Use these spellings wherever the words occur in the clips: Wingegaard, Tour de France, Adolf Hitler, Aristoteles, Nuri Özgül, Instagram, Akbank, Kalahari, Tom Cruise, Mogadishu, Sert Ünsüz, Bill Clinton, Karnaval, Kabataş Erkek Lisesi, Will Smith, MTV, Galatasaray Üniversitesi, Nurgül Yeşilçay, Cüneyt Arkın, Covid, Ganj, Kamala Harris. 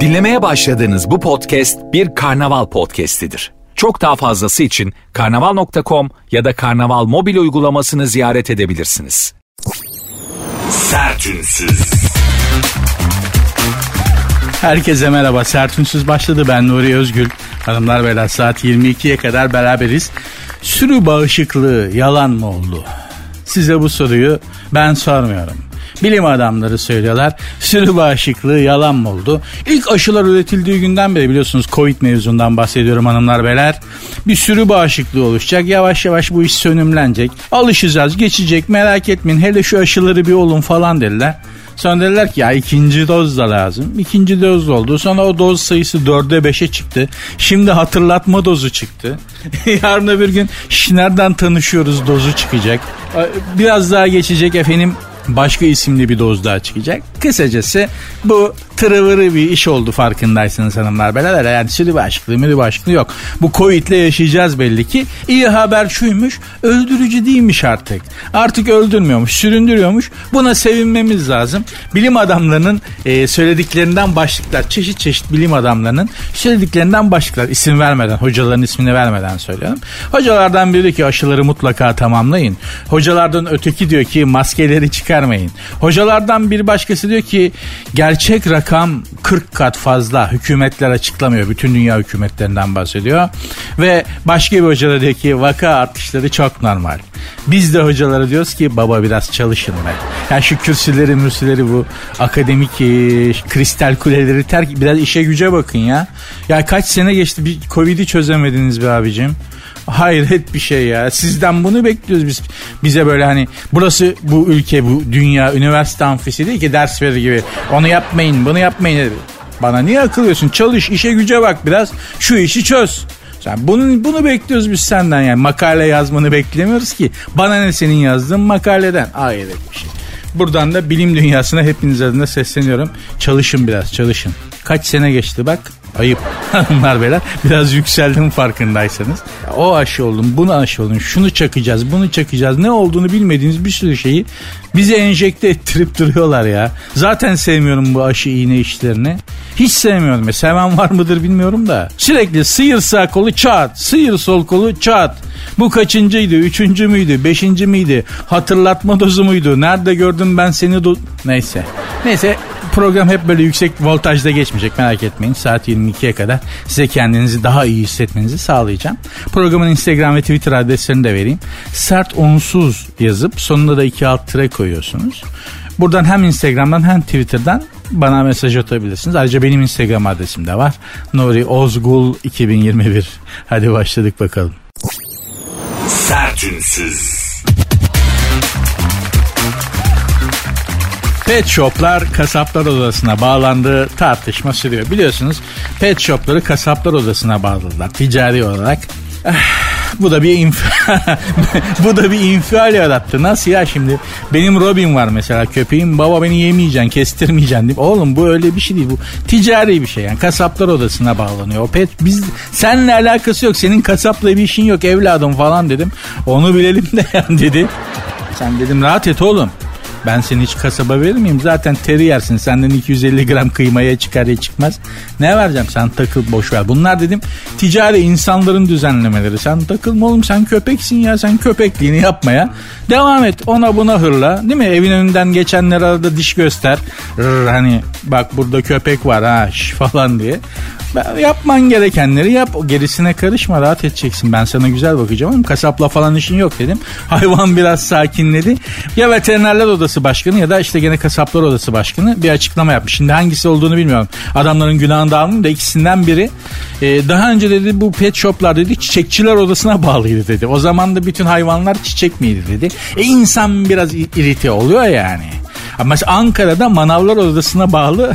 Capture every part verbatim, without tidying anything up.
Dinlemeye başladığınız bu podcast bir Karnaval podcastidir. Çok daha fazlası için karnaval nokta com ya da Karnaval mobil uygulamasını ziyaret edebilirsiniz. Sert Ünsüz. Herkese merhaba. Sert Ünsüz başladı. Ben Nuri Özgül. Hanımlar beyler saat yirmi ikiye kadar beraberiz. Sürü bağışıklığı yalan mı oldu? Size bu soruyu ben sormuyorum. Bilim adamları söylüyorlar. Sürü bağışıklığı yalan mı oldu? İlk aşılar üretildiği günden beri biliyorsunuz Covid mevzundan bahsediyorum hanımlar beyler. Bir sürü bağışıklığı oluşacak. Yavaş yavaş bu iş sönümlenecek. Alışacağız, geçecek, merak etmeyin. Hele şu aşıları bir olun falan dediler. Sonra dediler ki ya ikinci doz da lazım. İkinci doz oldu. Sonra o doz sayısı dörde beşe çıktı. Şimdi hatırlatma dozu çıktı. Yarın öbür gün nereden tanışıyoruz dozu çıkacak. Biraz daha geçecek efendim. Başka isimli bir doz daha çıkacak. Kısacası bu tırıvırı bir iş oldu farkındaysanız hanımlar beyler. Yani sürü bağışıklığı, mürü bağışıklığı yok. Bu Covid'le yaşayacağız belli ki. İyi haber şuymuş, öldürücü değilmiş artık. Artık öldürmüyormuş, süründürüyormuş. Buna sevinmemiz lazım. Bilim adamlarının e, söylediklerinden başlıklar, çeşit çeşit bilim adamlarının söylediklerinden başlıklar. İsim vermeden, hocaların ismini vermeden söylüyorum. Hocalardan biri diyor ki aşıları mutlaka tamamlayın. Hocalardan öteki diyor ki maskeleri çıkar. Hocalardan bir başkası diyor ki gerçek rakam kırk kat fazla, hükümetler açıklamıyor, bütün dünya hükümetlerinden bahsediyor. Ve başka bir hoca da diyor ki vaka artışları çok normal. Biz de hocalara diyoruz ki baba biraz çalışın be. Yani şu kürsüleri mürsüleri, bu akademik kristal kuleleri terk, biraz işe güce bakın ya. Ya kaç sene geçti, bir Covid'i çözemediniz be abicim. Hayret bir şey ya. Sizden bunu bekliyoruz biz. Bize böyle hani burası bu ülke, bu dünya üniversite amfisi değil ki ders verir gibi. Onu yapmayın, bunu yapmayın. Bana niye akılıyorsun? Çalış, işe güce bak biraz. Şu işi çöz. Yani bunu, bunu bekliyoruz biz senden yani. Makale yazmanı beklemiyoruz ki. Bana ne senin yazdığın makaleden? Hayret bir şey. Buradan da bilim dünyasına hepiniz adına sesleniyorum. Çalışın biraz, çalışın. Kaç sene geçti bak. Ayıp hanımlar beyler. Biraz yükseldim farkındaysanız. O aşı oldum, bunu aşı oldum, şunu çakacağız, bunu çakacağız. Ne olduğunu bilmediğiniz bir sürü şeyi bize enjekte ettirip duruyorlar ya. Zaten sevmiyorum bu aşı iğne işlerini. Hiç sevmiyorum ya. Seven var mıdır bilmiyorum da. Sürekli sıyır sağ kolu çat, sıyır sol kolu çat. Bu kaçıncıydı? Üçüncü müydü? Beşinci miydi? Hatırlatma dozu muydu? Nerede gördüm ben seni do- Neyse. Neyse. Program hep böyle yüksek voltajda geçmeyecek, merak etmeyin. Saat yirmi ikiye kadar size kendinizi daha iyi hissetmenizi sağlayacağım. Programın Instagram ve Twitter adreslerini de vereyim. Sert Ünsüz yazıp sonunda da iki alt tire koyuyorsunuz. Buradan hem Instagram'dan hem Twitter'dan bana mesaj atabilirsiniz. Ayrıca benim Instagram adresim de var. Nuri Özgül iki bin yirmi bir. Hadi başladık bakalım. Sert Ünsüz. Pet shoplar kasaplar odasına bağlandığı tartışma sürüyor. Biliyorsunuz pet shopları kasaplar odasına bağladılar ticari olarak. Bu da bir infial bu da bir infial yarattı. Nasıl ya şimdi? Benim Robin var mesela, köpeğim. Baba beni yemeyeceksin, kestirmeyeceksin deyip. Oğlum bu öyle bir şey değil, bu ticari bir şey. Yani kasaplar odasına bağlanıyor. O pet biz seninle alakası yok. Senin kasapla bir işin yok evladım falan dedim. Onu bilelim de yani dedi. Sen dedim rahat et oğlum. Ben seni hiç kasaba verir miyim? Zaten teri yersin. Senden iki yüz elli gram kıymaya çıkar ya çıkmaz. Ne vereceğim? Sen takıl, boş ver. Bunlar dedim ticari insanların düzenlemeleri. Sen takılma oğlum, sen köpeksin ya. Sen köpekliğini yapmaya devam et. Ona buna hırla. Değil mi? Evin önünden geçenler arada diş göster. Rrr, hani bak burada köpek var ha şş, falan diye. Yapman gerekenleri yap. Gerisine karışma, rahat edeceksin. Ben sana güzel bakacağım ama kasapla falan işin yok dedim. Hayvan biraz sakinledi. Ya veterinerler odası başkanı ya da işte gene kasaplar odası başkanı bir açıklama yapmış. Şimdi hangisi olduğunu bilmiyorum. Adamların günahını da almayayım da ikisinden biri. Ee, daha önce dedi bu pet shoplar dedi çiçekçiler odasına bağlıydı dedi. O zaman da bütün hayvanlar çiçek miydi dedi. E insan biraz irite oluyor yani. Ama Ankara'da manavlar odasına bağlı,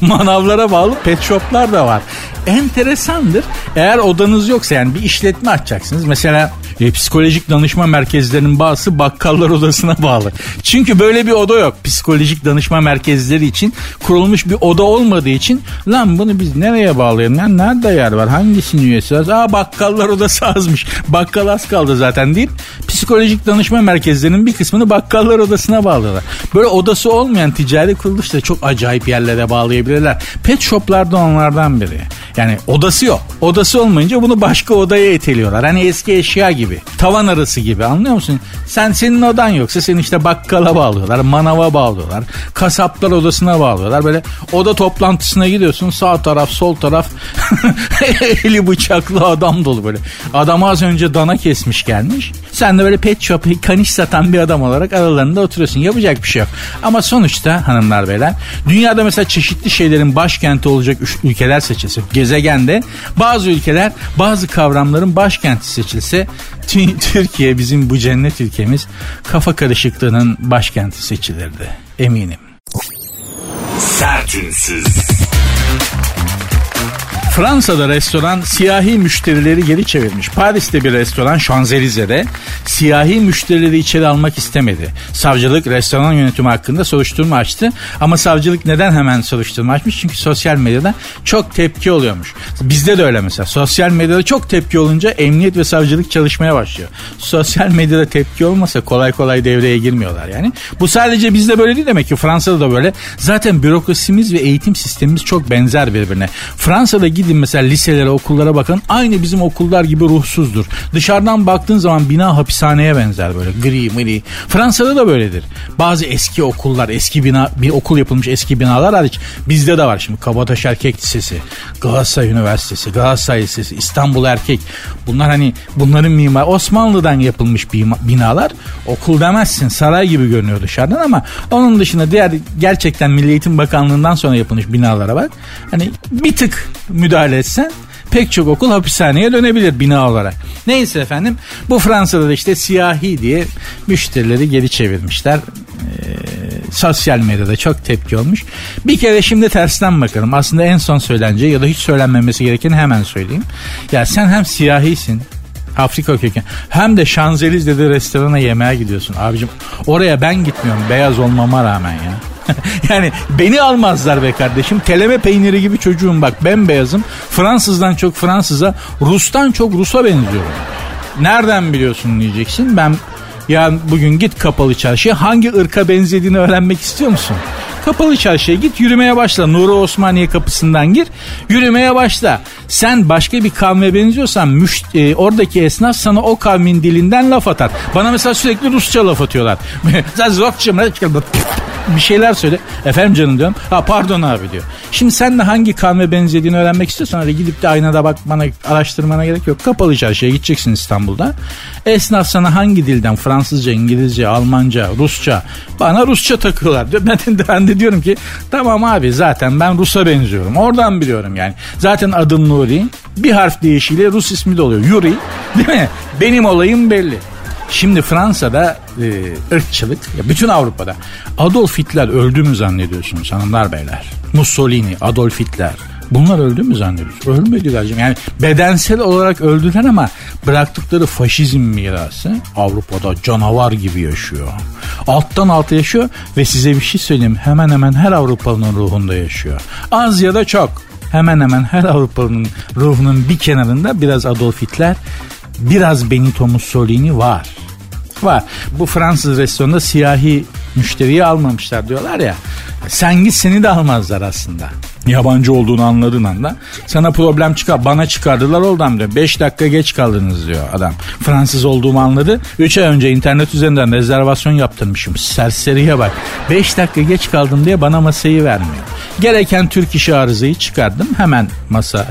manavlara bağlı pet shoplar da var. Enteresandır. Eğer odanız yoksa yani bir işletme açacaksınız. Mesela e, psikolojik danışma merkezlerinin bazısı bakkallar odasına bağlı. Çünkü böyle bir oda yok. Psikolojik danışma merkezleri için kurulmuş bir oda olmadığı için lan bunu biz nereye bağlayalım? Lan nerede yer var? Hangisinin üyesi az? Aa bakkallar odası azmış. Bakkal az kaldı zaten deyip psikolojik danışma merkezlerinin bir kısmını bakkallar odasına bağlıyorlar. Böyle odası olmayan ticari kuruluşları çok acayip yerlere bağlayabilirler. Pet shoplarda onlardan biri. Yani odası yok. Odası olmayınca bunu başka odaya iteliyorlar. Hani eski eşya gibi. Tavan arası gibi, anlıyor musun? Sen senin odan yoksa seni işte bakkala bağlıyorlar, manava bağlıyorlar, kasaplar odasına bağlıyorlar. Böyle oda toplantısına gidiyorsun, sağ taraf sol taraf eli bıçaklı adam dolu böyle. Adam az önce dana kesmiş gelmiş. Sen de böyle pet shop, kaniş satan bir adam olarak aralarında oturuyorsun. Yapacak bir şey yok. Ama sonuçta hanımlar beyler, dünyada mesela çeşitli şeylerin başkenti olacak ülkeler seçilse, gezegende bazı ülkeler bazı kavramların başkenti seçilse, t- Türkiye bizim bu cennet ülkemiz kafa karışıklığının başkenti seçilirdi. Eminim. Sert Ünsüz. Fransa'da restoran siyahi müşterileri geri çevirmiş. Paris'te bir restoran Şanzelize'de siyahi müşterileri içeri almak istemedi. Savcılık restoran yönetimi hakkında soruşturma açtı. Ama savcılık neden hemen soruşturma açmış? Çünkü sosyal medyada çok tepki oluyormuş. Bizde de öyle mesela. Sosyal medyada çok tepki olunca emniyet ve savcılık çalışmaya başlıyor. Sosyal medyada tepki olmasa kolay kolay devreye girmiyorlar yani. Bu sadece bizde böyle değil, demek ki Fransa'da da böyle. Zaten bürokrasimiz ve eğitim sistemimiz çok benzer birbirine. Fransa'da gidin mesela liselere, okullara bakın. Aynı bizim okullar gibi ruhsuzdur. Dışarıdan baktığın zaman bina hapishaneye benzer böyle. Gri, mri. Fransa'da da böyledir. Bazı eski okullar, eski bina, bir okul yapılmış eski binalar hariç bizde de var. Şimdi Kabataş Erkek Lisesi, Galatasaray Üniversitesi, Galatasaray Lisesi, İstanbul Erkek. Bunlar hani bunların mimari Osmanlı'dan yapılmış binalar. Okul demezsin. Saray gibi görünüyor dışarıdan ama onun dışında diğer gerçekten Milli Eğitim Bakanlığı'ndan sonra yapılmış binalara bak. Hani bir tık müdahale etsen pek çok okul hapishaneye dönebilir bina olarak. Neyse efendim, bu Fransa'da da işte siyahi diye müşterileri geri çevirmişler. Ee... Sosyal medyada çok tepki olmuş. Bir kere şimdi tersten bakalım. Aslında en son söyleneceği ya da hiç söylenmemesi gerekeni hemen söyleyeyim. Ya sen hem siyahisin, Afrika kökenli, hem de Şanzelize'de restorana yemeğe gidiyorsun. Abicim oraya ben gitmiyorum beyaz olmama rağmen ya. Yani beni almazlar be kardeşim. Teleme peyniri gibi çocuğum, bak bembeyazım. Fransızdan çok Fransız'a, Rus'tan çok Rus'a benziyorum. Nereden biliyorsun diyeceksin. Ben ya bugün git kapalı çarşıya, hangi ırka benzediğini öğrenmek istiyor musun? Kapalı çarşıya git, yürümeye başla. Nuri Osmaniye kapısından gir, yürümeye başla. Sen başka bir kavme benziyorsan müşt- e, oradaki esnaf sana o kavmin dilinden laf atar. Bana mesela sürekli Rusça laf atıyorlar. Bir şeyler söyle. Efendim canım diyorum. Ha pardon abi diyor. Şimdi sen de hangi kavme benzediğini öğrenmek istiyorsan öyle gidip de aynada bakmana, araştırmana gerek yok. Kapalı çarşıya gideceksin İstanbul'da. Esnaf sana hangi dilden? Fransızca, İngilizce, Almanca, Rusça. Bana Rusça takıyorlar diyor. Ben de, ben de diyorum ki tamam abi, zaten ben Rus'a benziyorum. Oradan biliyorum yani. Zaten adım Nuri. Bir harf değişiyle Rus ismi de oluyor. Yuri, değil mi? Benim olayım belli. Şimdi Fransa'da e, ırkçılık, ya bütün Avrupa'da Adolf Hitler öldü mü zannediyorsunuz hanımlar beyler? Mussolini, Adolf Hitler, bunlar öldü mü zannediyorsunuz? Ölmediler canım. Yani bedensel olarak öldüler ama bıraktıkları faşizm mirası Avrupa'da canavar gibi yaşıyor. Alttan alta yaşıyor ve size bir şey söyleyeyim, hemen hemen her Avrupalı'nın ruhunda yaşıyor. Az ya da çok, hemen hemen her Avrupalı'nın ruhunun bir kenarında biraz Adolf Hitler, biraz Benito Mussolini var. Var. Bu Fransız restoranında siyahi müşteriyi almamışlar diyorlar ya. Sen git, seni de almazlar aslında. Yabancı olduğunu anladığın anda sana problem çıkar. Bana çıkardılar oradan diyor. Beş dakika geç kaldınız diyor adam. Fransız olduğumu anladı. Üç ay önce internet üzerinden rezervasyon yaptırmışım. Serseriye bak. Beş dakika geç kaldım diye bana masayı vermiyor. Gereken Türk işi arızayı çıkardım. Hemen masa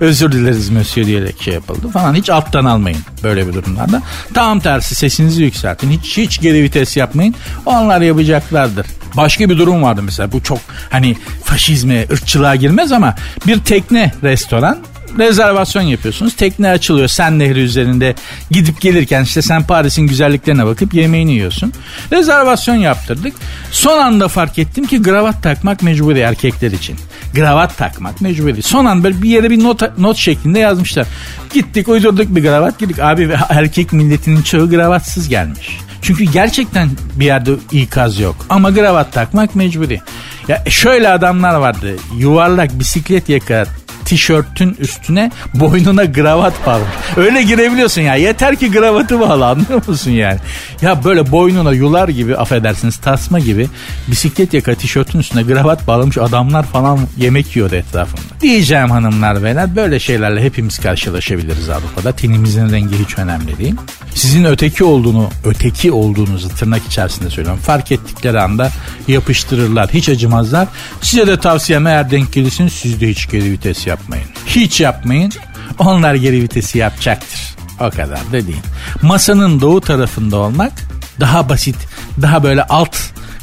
özür dileriz monsieur diyerek şey yapıldı falan. Hiç alttan almayın böyle bir durumlarda. Tam tersi sesinizi yükseltin. Hiç hiç geri vites yapmayın. Onlar yapacaklardır. Başka bir durum vardı mesela, bu çok hani faşizme, ırkçılığa girmez ama bir tekne restoran rezervasyon yapıyorsunuz. Tekne açılıyor Sen Nehri üzerinde. Gidip gelirken işte sen Paris'in güzelliklerine bakıp yemeğini yiyorsun. Rezervasyon yaptırdık. Son anda fark ettim ki gravat takmak mecburi erkekler için. Gravat takmak mecburi. Son an böyle bir yere bir not, not şeklinde yazmışlar. Gittik uydurduk bir gravat girdik. Abi erkek milletinin çoğu gravatsız gelmiş. Çünkü gerçekten bir yerde ikaz yok. Ama gravat takmak mecburi. Ya şöyle adamlar vardı. Yuvarlak bisiklet yakar. Tişörtün üstüne boynuna gravat bağlı. Öyle girebiliyorsun ya. Yeter ki gravatı bağla, anlıyor musun yani? Ya böyle boynuna yular gibi, affedersiniz tasma gibi bisiklet yaka tişörtün üstüne gravat bağlamış adamlar falan yemek yiyor etrafında. Diyeceğim hanımlar beyler, böyle şeylerle hepimiz karşılaşabiliriz Avrupa'da. Tenimizin rengi hiç önemli değil. Sizin öteki olduğunu, öteki olduğunuzu tırnak içerisinde söylüyorum. Fark ettikleri anda yapıştırırlar. Hiç acımazlar. Size de tavsiyem, eğer denk gelirsiniz siz de hiç geri vites yap. Yapmayın. Hiç yapmayın. Onlar geri vitesi yapacaktır. O kadar da değil. Masanın doğu tarafında olmak daha basit, daha böyle alt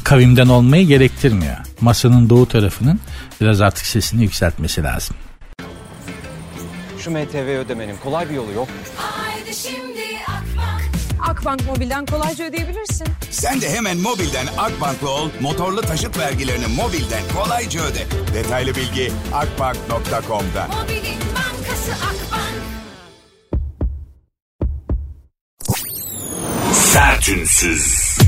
kavimden olmayı gerektirmiyor. Masanın doğu tarafının biraz artık sesini yükseltmesi lazım. Şu M T V ödemenin kolay bir yolu yok mu? Haydi şimdi Akbank. Akbank Mobil'den kolayca ödeyebilirsin. Sen de hemen Mobil'den Akbank'la ol, motorlu taşıt vergilerini Mobil'den kolayca öde. Detaylı bilgi akbank nokta com'da. Mobil'in bankası Akbank. Sert Ünsüz.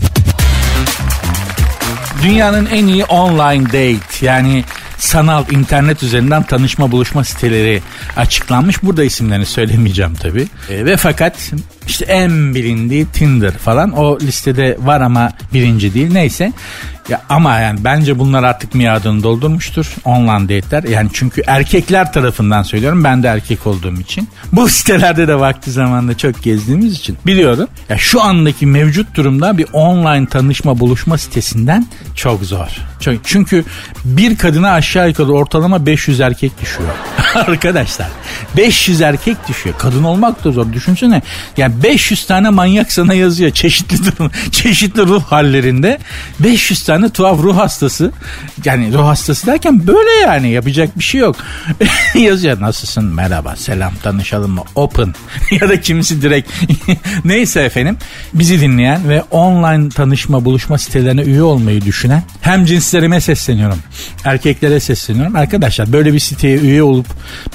Dünyanın en iyi online date, yani sanal internet üzerinden tanışma buluşma siteleri açıklanmış. Burada isimlerini söylemeyeceğim tabii. E, ve fakat işte en bilindiği Tinder falan o listede var ama birinci değil. Neyse. Ya ama yani bence bunlar artık miadını doldurmuştur. Online date'ler. Yani çünkü erkekler tarafından söylüyorum. Ben de erkek olduğum için. Bu sitelerde de vakti zamanında çok gezdiğimiz için biliyorum. Ya şu andaki mevcut durumda bir online tanışma buluşma sitesinden çok zor. Çünkü bir kadına aşağı yukarı ortalama beş yüz erkek düşüyor. Arkadaşlar. beş yüz erkek düşüyor. Kadın olmak da zor. Düşünsene. Yani beş yüz tane manyak sana yazıyor. Çeşitli durum, çeşitli ruh hallerinde. beş yüz tane tuhaf ruh hastası, yani ruh hastası derken böyle, yani yapacak bir şey yok. Yazıyor, nasılsın, merhaba, selam, tanışalım mı, open ya da kimisi direkt. Neyse efendim, bizi dinleyen ve online tanışma buluşma sitelerine üye olmayı düşünen hem cinslerime sesleniyorum, erkeklere sesleniyorum. Arkadaşlar, böyle bir siteye üye olup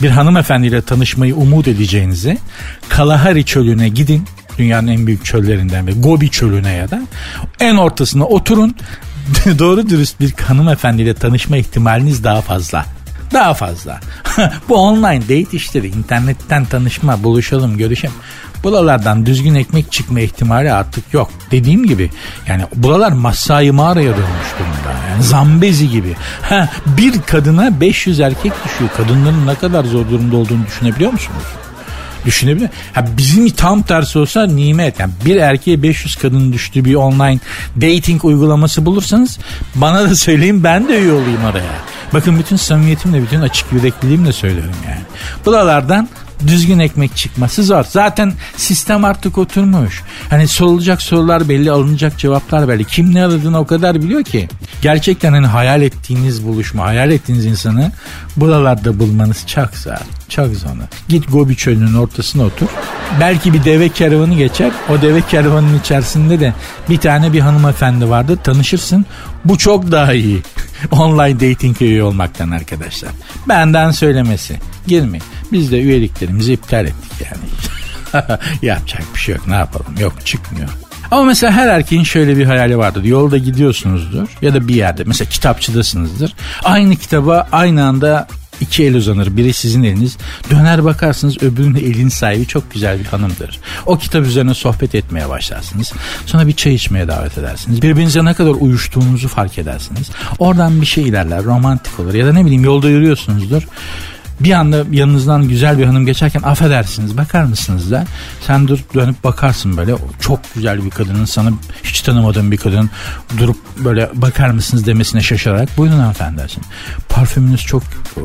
bir hanımefendiyle tanışmayı umut edeceğinizi, Kalahari çölüne gidin, dünyanın en büyük çöllerinden biri, Gobi çölüne ya da en ortasına oturun. Doğru dürüst bir hanımefendiyle tanışma ihtimaliniz daha fazla. Daha fazla. Bu online date işleri, internetten tanışma, buluşalım, görüşelim. Buralardan düzgün ekmek çıkma ihtimali artık yok. Dediğim gibi yani buralar Masai Mağara'ya dönmüş durumda. Yani Zambezi gibi. Ha, bir kadına beş yüz erkek düşüyor. Kadınların ne kadar zor durumda olduğunu düşünebiliyor musunuz? Düşünebilir miyim? Ha, bizim tam tersi olsa nimet. Yani bir erkeğe beş yüz kadının düştüğü bir online dating uygulaması bulursanız bana da söyleyin, ben de üye olayım oraya. Bakın, bütün samimiyetimle, bütün açık yürekliliğimle söylüyorum yani. Buralardan düzgün ekmek çıkması zor. Zaten sistem artık oturmuş. Hani sorulacak sorular belli, alınacak cevaplar belli. Kim ne aradığını o kadar biliyor ki. Gerçekten hani hayal ettiğiniz buluşma, hayal ettiğiniz insanı buralarda bulmanız çok zor. Çok zor. Git Gobi çölünün ortasına otur. Belki bir deve kervanı geçer. O deve kervanının içerisinde de bir tane bir hanımefendi vardır. Tanışırsın. Bu çok daha iyi. Online dating üye olmaktan arkadaşlar. Benden söylemesi. Girmeyin. Biz de üyeliklerimizi iptal ettik yani. Yapacak bir şey yok. Ne yapalım? Yok, çıkmıyor. Ama mesela her erkeğin şöyle bir hayali vardır. Yolda gidiyorsunuzdur ya da bir yerde. Mesela kitapçıdasınızdır. Aynı kitaba aynı anda İki el uzanır. Biri sizin eliniz. Döner bakarsınız, öbürünün elin sahibi çok güzel bir hanımdır. O kitap üzerine sohbet etmeye başlarsınız. Sonra bir çay içmeye davet edersiniz. Birbirinize ne kadar uyuştuğunuzu fark edersiniz. Oradan bir şey ilerler. Romantik olur. Ya da ne bileyim, yolda yürüyorsunuzdur. Bir anda yanınızdan güzel bir hanım geçerken, affedersiniz bakar mısınız da, sen dur dönüp bakarsın böyle, çok güzel bir kadının, sana hiç tanımadığın bir kadının durup böyle bakar mısınız demesine şaşırarak, buyurun hanımefendi dersin. Parfümünüz çok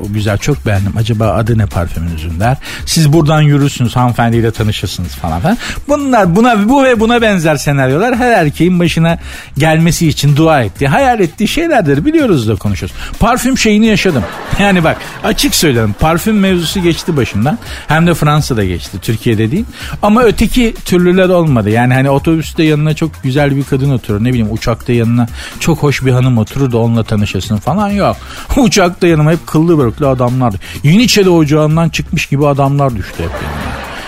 güzel, çok beğendim, acaba adı ne parfümünüzün der. Siz buradan yürürsünüz, hanımefendiyle tanışırsınız falan falan. Bunlar, buna, bu ve buna benzer senaryolar her erkeğin başına gelmesi için dua ettiği, hayal ettiği şeylerdir, biliyoruz da konuşuyoruz. Parfüm şeyini yaşadım yani, bak açık söylerim. parfüm mevzusu geçti başımdan. Hem de Fransa'da geçti, Türkiye'de değil. Ama öteki türlüler olmadı. Yani hani otobüste yanına çok güzel bir kadın oturur. Ne bileyim uçakta yanına çok hoş bir hanım oturur da onunla tanışasın falan yok. Uçakta yanıma hep kıllı börüklü adamlar. Yeniçeri Ocağı'ndan çıkmış gibi adamlar düştü hep yanıma.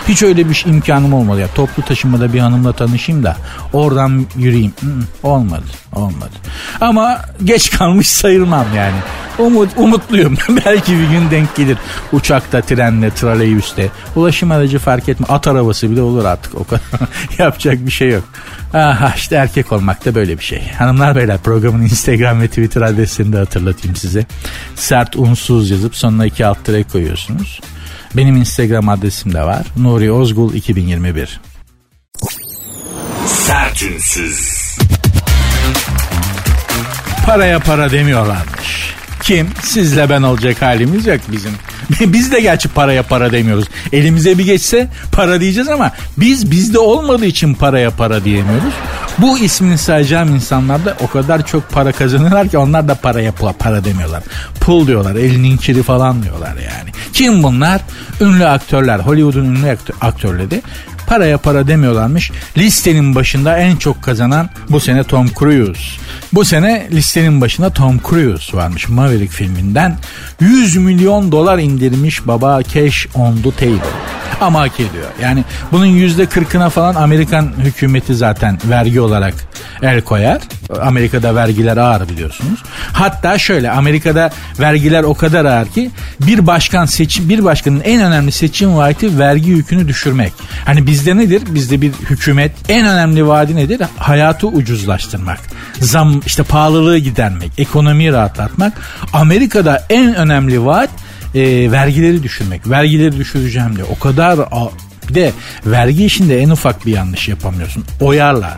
Hiç öyle bir imkanım olmadı. Ya, toplu taşımada bir hanımla tanışayım da oradan yürüyeyim. Hı, olmadı. Olmadı. Ama geç kalmış sayılmam yani. Umut, umutluyum. Belki bir gün denk gelir. Uçakta, trenle, trolleybüste. Ulaşım aracı fark etme. At arabası bile olur artık. O kadar. Yapacak bir şey yok. Aha, işte erkek olmak da böyle bir şey. Hanımlar beyler, programın Instagram ve Twitter adresini de hatırlatayım size. Sert Ünsüz yazıp sonuna iki alt tere koyuyorsunuz. Benim Instagram adresim de var. Nuri Özgül iki bin yirmi bir. Sert Ünsüz. Paraya para demiyorlarmış. Kim? Sizle ben olacak halimiz yok bizim. Biz de gerçi paraya para demiyoruz. Elimize bir geçse para diyeceğiz ama biz bizde olmadığı için paraya para diyemiyoruz. Bu ismini sayacağım insanlar da o kadar çok para kazanırlar ki onlar da paraya para demiyorlar. Pul diyorlar, elinin kiri falan diyorlar yani. Kim bunlar? Ünlü aktörler, Hollywood'un ünlü aktörleri. Paraya para demiyorlarmış. Listenin başında en çok kazanan bu sene Tom Cruise. Bu sene listenin başında Tom Cruise varmış. Maverick filminden yüz milyon dolar indirmiş baba, cash on the table. Ama hak ediyor. Yani bunun yüzde kırkına falan Amerikan hükümeti zaten vergi olarak el koyar. Amerika'da vergiler ağır biliyorsunuz. Hatta şöyle, Amerika'da vergiler o kadar ağır ki bir başkan seçim, bir başkanın en önemli seçim vaati vergi yükünü düşürmek. Hani bizde nedir? Bizde bir hükümet en önemli vaadi nedir? Hayatı ucuzlaştırmak. Zam, işte pahalılığı gidermek, ekonomiyi rahatlatmak. Amerika'da en önemli vaat E, vergileri düşürmek. Vergileri düşüreceğim diye. O kadar a- bir de vergi işinde en ufak bir yanlış yapamıyorsun. Oyarlar.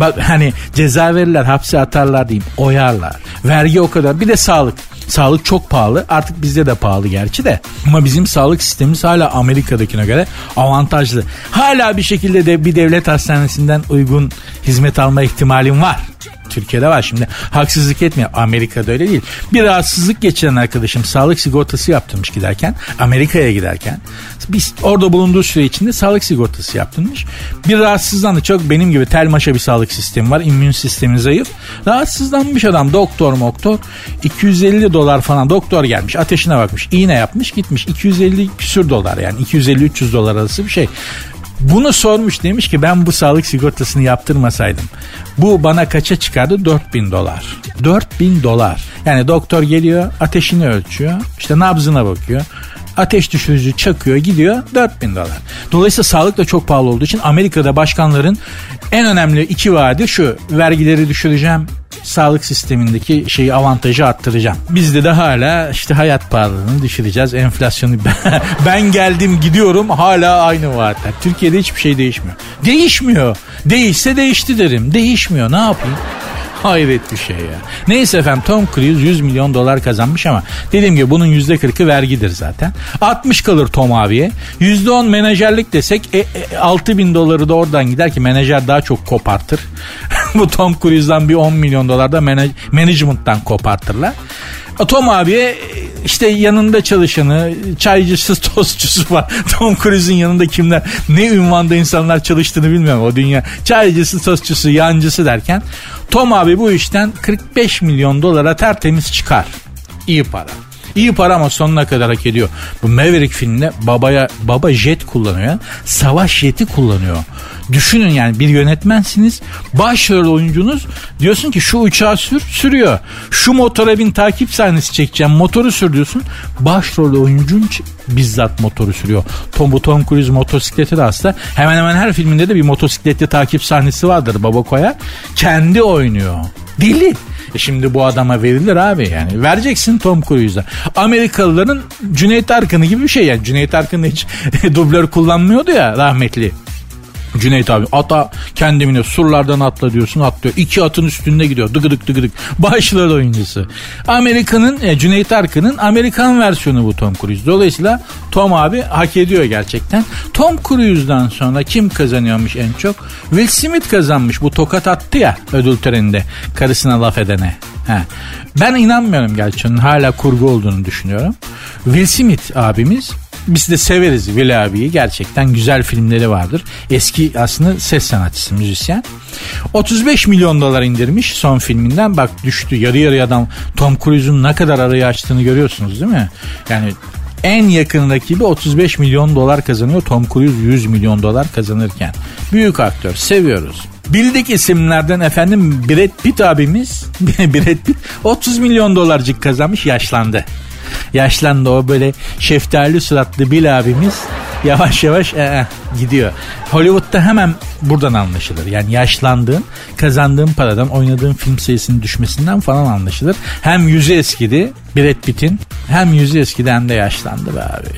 Bak hani ceza verirler, hapse atarlar diyeyim. Oyarlar. Vergi o kadar. Bir de sağlık. Sağlık çok pahalı. Artık bizde de pahalı gerçi de. Ama bizim sağlık sistemimiz hala Amerika'dakine göre avantajlı. Hala bir şekilde de bir devlet hastanesinden uygun hizmet alma ihtimalim var. Türkiye'de var şimdi. Haksızlık etmiyor. Amerika'da öyle değil. Bir rahatsızlık geçiren arkadaşım sağlık sigortası yaptırmış giderken. Amerika'ya giderken. Biz orada bulunduğu süre içinde sağlık sigortası yaptırmış. Bir rahatsızlandı. Çok benim gibi tel maşa bir sağlık sistemi var. İmmün sistemi zayıf. Rahatsızlanmış adam. Doktor moktor. iki yüz elli dolar falan. Doktor gelmiş. Ateşine bakmış. İğne yapmış. Gitmiş. iki yüz elli küsür dolar yani. iki yüz elli üç yüz dolar arası bir şey. Bunu sormuş, demiş ki ben bu sağlık sigortasını yaptırmasaydım bu bana kaça çıkardı? dört bin dolar. dört bin dolar. Yani doktor geliyor, ateşini ölçüyor, işte nabzına bakıyor, ateş düşürücü çakıyor, gidiyor, dört bin dolar. Dolayısıyla sağlık da çok pahalı olduğu için Amerika'da başkanların en önemli iki vaadi şu: vergileri düşüreceğim, sağlık sistemindeki şeyi, avantajı arttıracağım. Bizde de hala işte hayat pahalılığını düşüreceğiz, enflasyonu. Ben geldim gidiyorum hala aynı vaatler. Türkiye'de hiçbir şey değişmiyor. Değişmiyor. Değişse değişti derim. Değişmiyor. Ne yapayım? Hayret bir şey ya. Neyse efendim, Tom Cruise yüz milyon dolar kazanmış ama dediğim gibi bunun yüzde kırkı vergidir zaten. altmış kalır Tom abiye. yüzde on menajerlik desek e, e, altı bin doları da oradan gider ki menajer daha çok kopartır. Bu Tom Cruise'dan bir on milyon dolar da manaj- management'tan kopartırlar. Tom abiye işte yanında çalışanı, çaycısı, tostçusu var. Tom Cruise'un yanında kimler, ne ünvanda insanlar çalıştığını bilmiyorum o dünya. Çaycısı, tostçusu, yancısı derken Tom abi bu işten kırk beş milyon dolara tertemiz çıkar. İyi para. İyi para ama sonuna kadar hak ediyor. Bu Maverick filminde babaya baba jet kullanıyor. Savaş jeti kullanıyor. Düşünün yani, bir yönetmensiniz, başrol oyuncunuz, diyorsun ki şu uçağı sür, sürüyor. Şu motora bin, takip sahnesi çekeceğim, motoru sür diyorsun. Başrol oyuncun bizzat motoru sürüyor. Tom, Tom Cruise motosikleti de hasta. Hemen hemen her filminde de bir motosikletli takip sahnesi vardır, baba koyar. Kendi oynuyor. Deli. E şimdi bu adama verilir abi yani. Vereceksin Tom Cruise'a. Amerikalıların Cüneyt Arkın'ı gibi bir şey yani. Cüneyt Arkın hiç dublör kullanmıyordu ya, rahmetli. Cüneyt abi ata kendimine, surlardan atla diyorsun, atlıyor. İki atın üstünde gidiyor. Dıgıdık dıgıdık. Başlar oyuncusu. Amerika'nın, e, Cüneyt Arkın'ın Amerikan versiyonu bu Tom Cruise. Dolayısıyla Tom abi hak ediyor gerçekten. Tom Cruise'dan sonra kim kazanıyormuş en çok? Will Smith kazanmış. Bu tokat attı ya ödül töreninde karısına laf edene. He. Ben inanmıyorum gerçi onun hala kurgu olduğunu düşünüyorum. Will Smith abimiz, biz de severiz Will abiyi, gerçekten güzel filmleri vardır. Eski aslında ses sanatçısı, müzisyen. otuz beş milyon dolar indirmiş son filminden. Bak düştü yarı yarıyadan. Tom Cruise'un ne kadar arayı açtığını görüyorsunuz değil mi? Yani en yakın rakibi otuz beş milyon dolar kazanıyor. Tom Cruise yüz milyon dolar kazanırken. Büyük aktör, seviyoruz. Bildik isimlerden efendim Brad Pitt abimiz Brad Pitt otuz milyon dolarcık kazanmış, yaşlandı. Yaşlandı o böyle şeftali suratlı Bill abimiz yavaş yavaş ee, gidiyor. Hollywood'da hemen buradan anlaşılır. Yani yaşlandığın, kazandığın paradan, oynadığın film sayısının düşmesinden falan anlaşılır. Hem yüzü eskidi Brad Pitt'in, hem yüzü eskidi hem de yaşlandı be abi.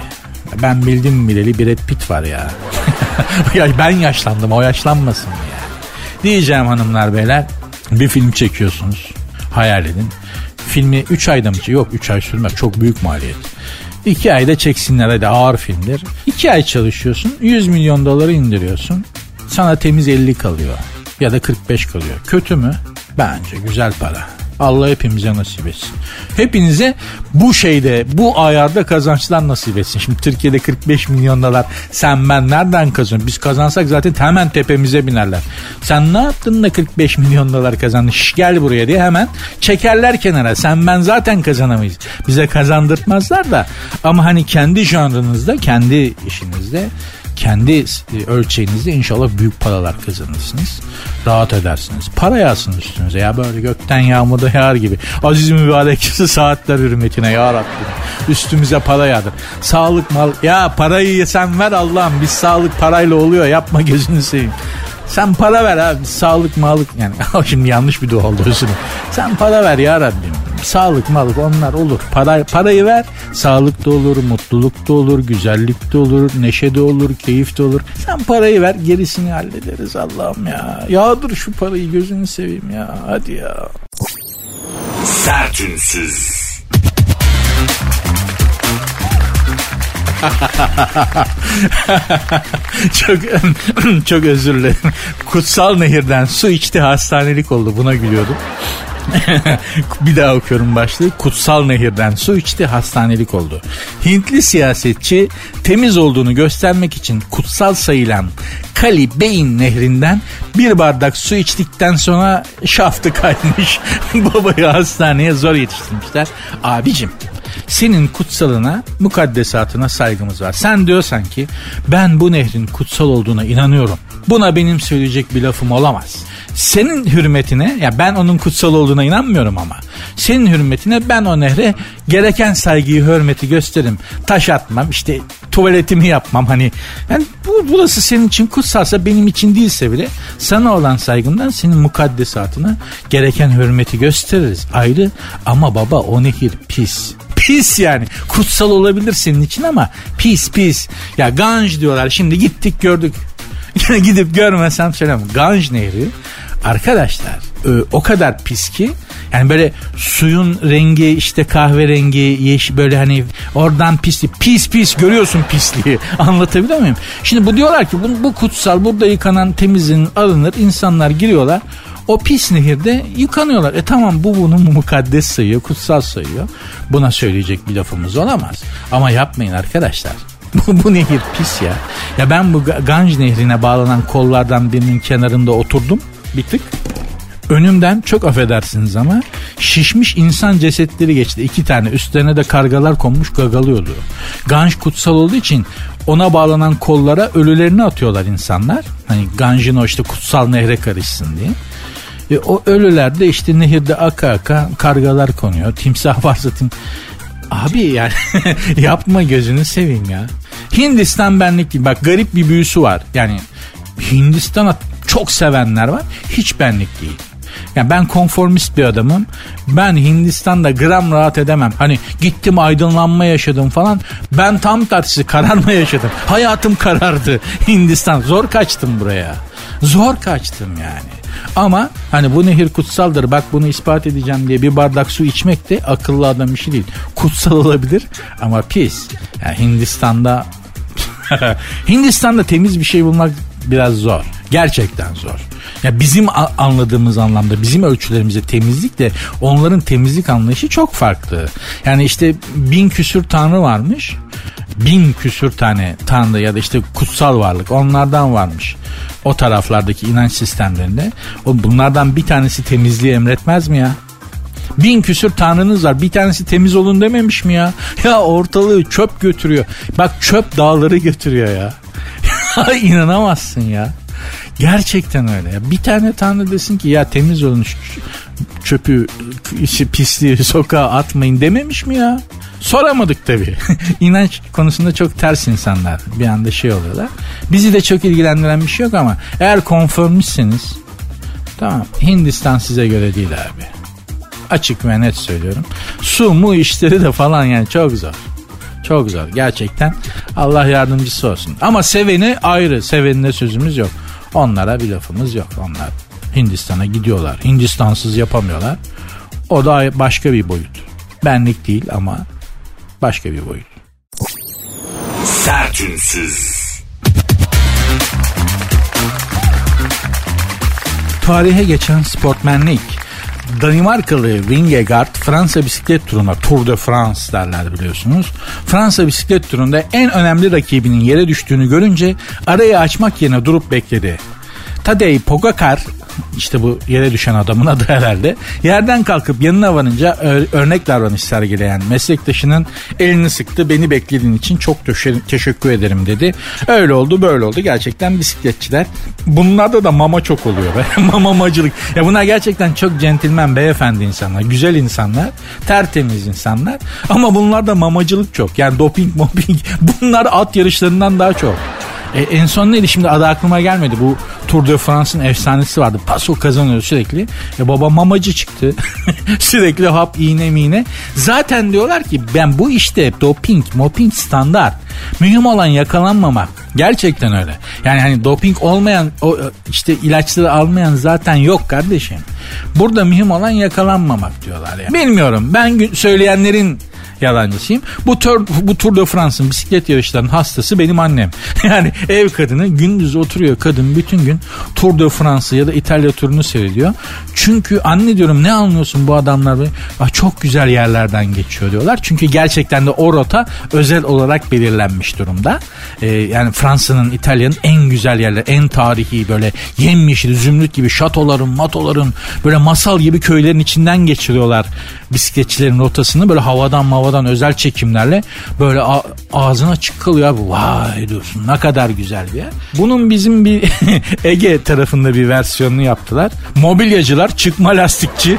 Ben bildim bileli Brad Pitt var ya. Ben yaşlandım, o yaşlanmasın ya. Diyeceğim hanımlar beyler, bir film çekiyorsunuz, hayal edin. Filmi üç ayda mı çekiyor? Yok, üç ay sürmez. Çok büyük maliyet. iki ayda çeksinler hadi, ağır filmdir. iki ay çalışıyorsun. yüz milyon doları indiriyorsun. Sana temiz elli kalıyor. Ya da kırk beş kalıyor. Kötü mü? Bence güzel para. Allah hepimize nasip etsin. Hepinize bu şeyde, bu ayarda kazançlar nasip etsin. Şimdi Türkiye'de kırk beş milyon dolar sen ben nereden kazanıyorsun? Biz kazansak zaten hemen tepemize binerler. Sen ne yaptın da kırk beş milyon dolar kazandın? Şş, gel buraya diye hemen çekerler kenara. Sen ben zaten kazanamayız. Bize kazandırtmazlar da. Ama hani kendi janrınızda, kendi işinizde, kendi ölçeğinizde inşallah büyük paralar kazanırsınız. Rahat edersiniz. Para yağsın üstünüze ya, böyle gökten yağmurda yağar gibi. Aziz mübareksiz saatler hürmetine ya Rabbim. Üstümüze para yağdır. Sağlık mal. Ya parayı sen ver Allah'ım. Biz sağlık parayla oluyor. Yapma gözünü seveyim. Sen para ver abi. Sağlık malık. Yani şimdi yanlış bir dua oldu. Sen para ver ya Rabbim. Sağlık malık onlar olur. Para, parayı ver. Sağlık da olur, mutluluk da olur, güzellik de olur, neşe de olur, keyif de olur. Sen parayı ver, gerisini hallederiz Allah'ım ya. Yağdır şu parayı gözünü seveyim ya. Hadi ya. Sert Ünsüz. çok çok özür dilerim. Kutsal nehirden su içti, hastanelik oldu. Buna gülüyordum. Bir daha okuyorum başlığı. Kutsal nehirden su içti, hastanelik oldu. Hintli siyasetçi temiz olduğunu göstermek için kutsal sayılan Kali Beyin nehrinden bir bardak su içtikten sonra şaftı kaymış. Babayı hastaneye zor yetiştirmişler. Abicim, senin kutsalına, mukaddesatına saygımız var. Sen diyorsan ki ben bu nehrin kutsal olduğuna inanıyorum, buna benim söyleyecek bir lafım olamaz. Senin hürmetine, ya ben onun kutsal olduğuna inanmıyorum ama senin hürmetine ben o nehre gereken saygıyı, hürmeti gösteririm. Taş atmam, işte tuvaletimi yapmam hani. Yani bu, burası senin için kutsalsa, benim için değilse bile sana olan saygımdan senin mukaddesatına gereken hürmeti gösteririz. Ayrı ama baba o nehir pis. Pis yani. Kutsal olabilir senin için ama pis pis. Ya Ganj diyorlar. Şimdi gittik gördük. Gidip görmesem söylemem. Ganj nehri arkadaşlar o kadar pis ki yani böyle suyun rengi işte kahverengi, yeşil, böyle hani oradan pisli pis pis görüyorsun pisliği. Anlatabiliyor muyum? Şimdi bu diyorlar ki bu, bu kutsal, burada yıkanan temizin alınır, insanlar giriyorlar. O pis nehirde yıkanıyorlar. E tamam, bu bunu mukaddes sayıyor, kutsal sayıyor. Buna söyleyecek bir lafımız olamaz. Ama yapmayın arkadaşlar. Bu, bu nehir pis ya. Ya ben bu Ganj nehrine bağlanan kollardan birinin kenarında oturdum. Bir tık. Önümden çok affedersiniz ama şişmiş insan cesetleri geçti. İki tane, üstlerine de kargalar konmuş gagalıyordu. Ganj kutsal olduğu için ona bağlanan kollara ölülerini atıyorlar insanlar. Hani Ganj'ın o işte kutsal nehre karışsın diye. E o ölüler de işte nehirde aka aka kargalar konuyor. Timsah varsa tim... Abi yani yapma gözünü seveyim ya. Hindistan benlik değil. Bak garip bir büyüsü var. Yani Hindistan'a çok sevenler var. Hiç benlik değil. Yani ben konformist bir adamım. Ben Hindistan'da gram rahat edemem. Hani gittim aydınlanma yaşadım falan. Ben tam tersi kararma yaşadım. Hayatım karardı. Hindistan. Zor kaçtım buraya. Zor kaçtım yani. Ama hani bu nehir kutsaldır, bak bunu ispat edeceğim diye bir bardak su içmek de akıllı adam işi değil. Kutsal olabilir ama pis. Yani Hindistan'da Hindistan'da temiz bir şey bulmak biraz zor. Gerçekten zor. Ya bizim anladığımız anlamda, bizim ölçülerimize temizlik de onların temizlik anlayışı çok farklı. Yani işte bin küsür tanrı varmış. Bin küsür tane tanrı ya da işte kutsal varlık, onlardan varmış. O taraflardaki inanç sistemlerinde. Bunlardan bir tanesi temizliği emretmez mi ya? Bin küsür tanrınız var, bir tanesi temiz olun dememiş mi ya? Ya ortalığı çöp götürüyor. Bak çöp dağları götürüyor ya. İnanamazsın ya. Gerçekten öyle ya. Bir tane tanrı desin ki ya temiz olun, çöpü, pisliği sokağa atmayın dememiş mi ya? Soramadık tabii. İnanç konusunda çok ters insanlar. Bir anda şey oluyorlar. Bizi de çok ilgilendiren bir şey yok ama eğer konformistseniz tamam, Hindistan size göre değil abi. Açık ve net söylüyorum. Su mu işleri de falan yani çok zor. Çok zor gerçekten. Allah yardımcısı olsun. Ama seveni ayrı. Sevenine sözümüz yok. Onlara bir lafımız yok. Onlar Hindistan'a gidiyorlar. Hindistansız yapamıyorlar. O da başka bir boyut. Benlik değil ama başka bir boyut. Sert Ünsüz. Tarihe geçen sportmenlik. Danimarkalı Wingegaard Fransa bisiklet turuna, Tour de France derler biliyorsunuz. Fransa bisiklet turunda en önemli rakibinin yere düştüğünü görünce arayı açmak yerine durup bekledi. Tadej Pogacar, işte bu yere düşen adamın adı herhalde, yerden kalkıp yanına varınca örnek davranış sergileyen meslektaşının elini sıktı. Beni beklediğin için çok teşekkür ederim dedi. Öyle oldu böyle oldu. Gerçekten bisikletçiler, bunlarda da mama çok oluyor be. Mamacılık. Ya bunlar gerçekten çok centilmen beyefendi insanlar. Güzel insanlar. Tertemiz insanlar. Ama bunlarda mamacılık çok. Yani doping moping. Bunlar at yarışlarından daha çok. E, en son neydi şimdi, adı aklıma gelmedi. Bu Tour de France'ın efsanesi vardı. Paso kazanıyor sürekli. E, baba mamacı çıktı. Sürekli hap iğne miğne. Zaten diyorlar ki ben bu işte doping moping standart. Mühim olan yakalanmamak. Gerçekten öyle. Yani hani doping olmayan, o işte ilaçları almayan zaten yok kardeşim. Burada mühim olan yakalanmamak diyorlar ya. Bilmiyorum. Ben söyleyenlerin yalancısıyım. Bu, tör, bu Tour de France'ın bisiklet yarışlarının hastası benim annem. Yani ev kadını, gündüz oturuyor kadın bütün gün Tour de France'ı ya da İtalya turunu seyrediyor. Çünkü anne diyorum ne anlıyorsun bu adamlar? Ah, çok güzel yerlerden geçiyor diyorlar. Çünkü gerçekten de o rota özel olarak belirlenmiş durumda. Ee, yani Fransa'nın, İtalya'nın en güzel yerleri, en tarihi, böyle yemyeşil, zümrüt gibi şatoların, matoların, böyle masal gibi köylerin içinden geçiriyorlar bisikletçilerin rotasını. Böyle havadan mavadan özel çekimlerle böyle ağzına açık kalıyor abi. Vay diyorsun, ne kadar güzel bir yer. Bunun bizim bir Ege tarafında bir versiyonunu yaptılar. Mobilyacılar çıkma lastikçi.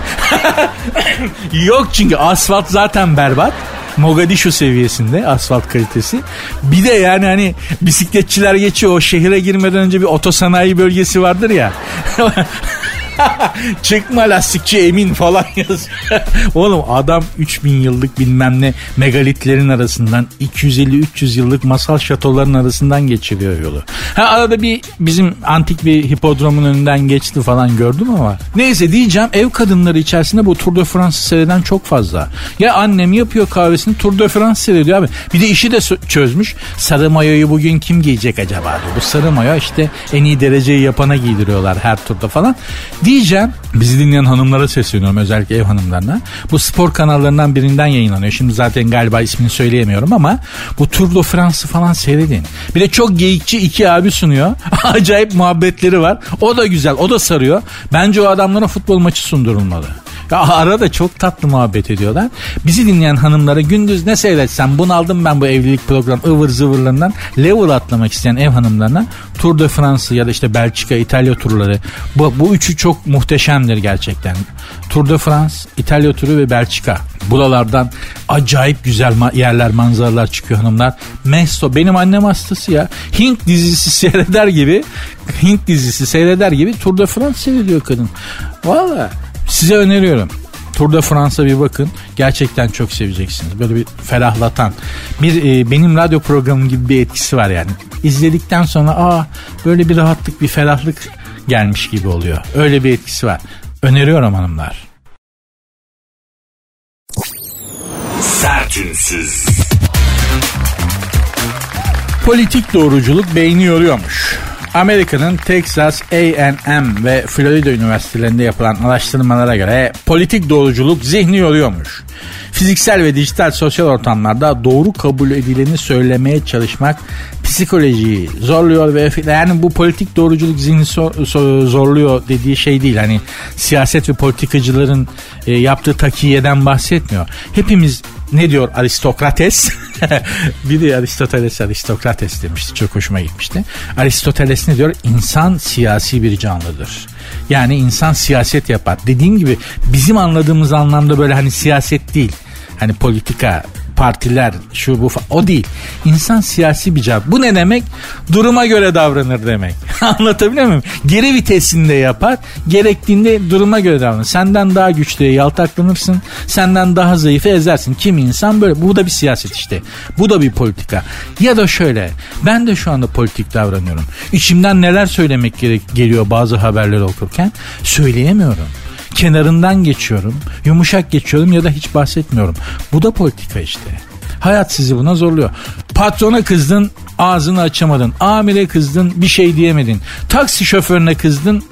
Yok, çünkü asfalt zaten berbat. Mogadishu seviyesinde asfalt kalitesi. Bir de yani hani bisikletçiler geçiyor. O şehre girmeden önce bir otosanayi bölgesi vardır ya. Çıkma lastikçi Emin falan yazıyor. Oğlum adam üç bin yıllık bilmem ne megalitlerin arasından, iki yüz elli üç yüz yıllık masal şatoların arasından geçiriyor yolu. Ha, arada bir bizim antik bir hipodromun önünden geçti falan, gördüm ama. Neyse, diyeceğim ev kadınları içerisinde bu Tour de France'ı seyreden çok fazla. Ya annem yapıyor kahvesini, Tour de France seyrediyor abi. Bir de işi de çözmüş. Sarı mayoyu bugün kim giyecek acaba diyor. Bu sarı mayo işte en iyi dereceyi yapana giydiriyorlar her turda falan. Diyeceğim, bizi dinleyen hanımlara sesleniyorum, özellikle ev hanımlarına. Bu spor kanallarından birinden yayınlanıyor. Şimdi zaten galiba ismini söyleyemiyorum ama bu Tour de France'ı falan seyredin. Bir de çok geyikçi iki abi sunuyor. Acayip muhabbetleri var. O da güzel, o da sarıyor. Bence o adamlara futbol maçı sundurulmalı. Ya arada çok tatlı muhabbet ediyorlar. Bizi dinleyen hanımlara gündüz ne seyretsem, bunaldım ben bu evlilik program ıvır zıvırlarından, level atlamak isteyen ev hanımlarına Tour de France ya da işte Belçika, İtalya turları, bu, bu üçü çok muhteşemdir gerçekten. Tour de France, İtalya turu ve Belçika. Buralardan acayip güzel yerler, manzaralar çıkıyor hanımlar. Mesto, benim annem hastası ya. Hint dizisi seyreder gibi, Hint dizisi seyreder gibi Tour de France seyrediyor kadın. Valla. Size öneriyorum. Tour de France'a bir bakın. Gerçekten çok seveceksiniz. Böyle bir ferahlatan. Bir e, benim radyo programım gibi bir etkisi var yani. İzledikten sonra aa böyle bir rahatlık, bir ferahlık gelmiş gibi oluyor. Öyle bir etkisi var. Öneriyorum hanımlar. Sert Ünsüz. Politik doğruculuk beyni yoruyormuş. Amerika'nın Texas A and M ve Florida üniversitelerinde yapılan araştırmalara göre politik doğruculuk zihni yoruyormuş. Fiziksel ve dijital sosyal ortamlarda doğru kabul edileni söylemeye çalışmak psikolojiyi zorluyor ve yani bu politik doğruculuk zihni zorluyor dediği şey değil. Hani siyaset ve politikacıların yaptığı takiyeden bahsetmiyor. Hepimiz ne diyor Aristoteles? Biri Aristoteles Aristoteles demişti. Çok hoşuma gitmişti. Aristoteles ne diyor? İnsan siyasi bir canlıdır. Yani insan siyaset yapar. Dediğim gibi bizim anladığımız anlamda böyle hani siyaset değil. Hani politika, partiler, şu bu o değil. İnsan siyasi bir canlı. Bu ne demek? Duruma göre davranır demek. Anlatabiliyor muyum? Geri vitesinde yapar. Gerektiğinde duruma göre davranır. Senden daha güçlüye yaltaklanırsın. Senden daha zayıfı ezersin. Kimi insan böyle. Bu da bir siyaset işte. Bu da bir politika. Ya da şöyle. Ben de şu anda politik davranıyorum. İçimden neler söylemek gerek- geliyor bazı haberleri okurken. Söyleyemiyorum. Kenarından geçiyorum, yumuşak geçiyorum ya da hiç bahsetmiyorum. Bu da politika işte. Hayat sizi buna zorluyor. Patrona kızdın, ağzını açamadın. Amire kızdın, bir şey diyemedin. Taksi şoförüne kızdın,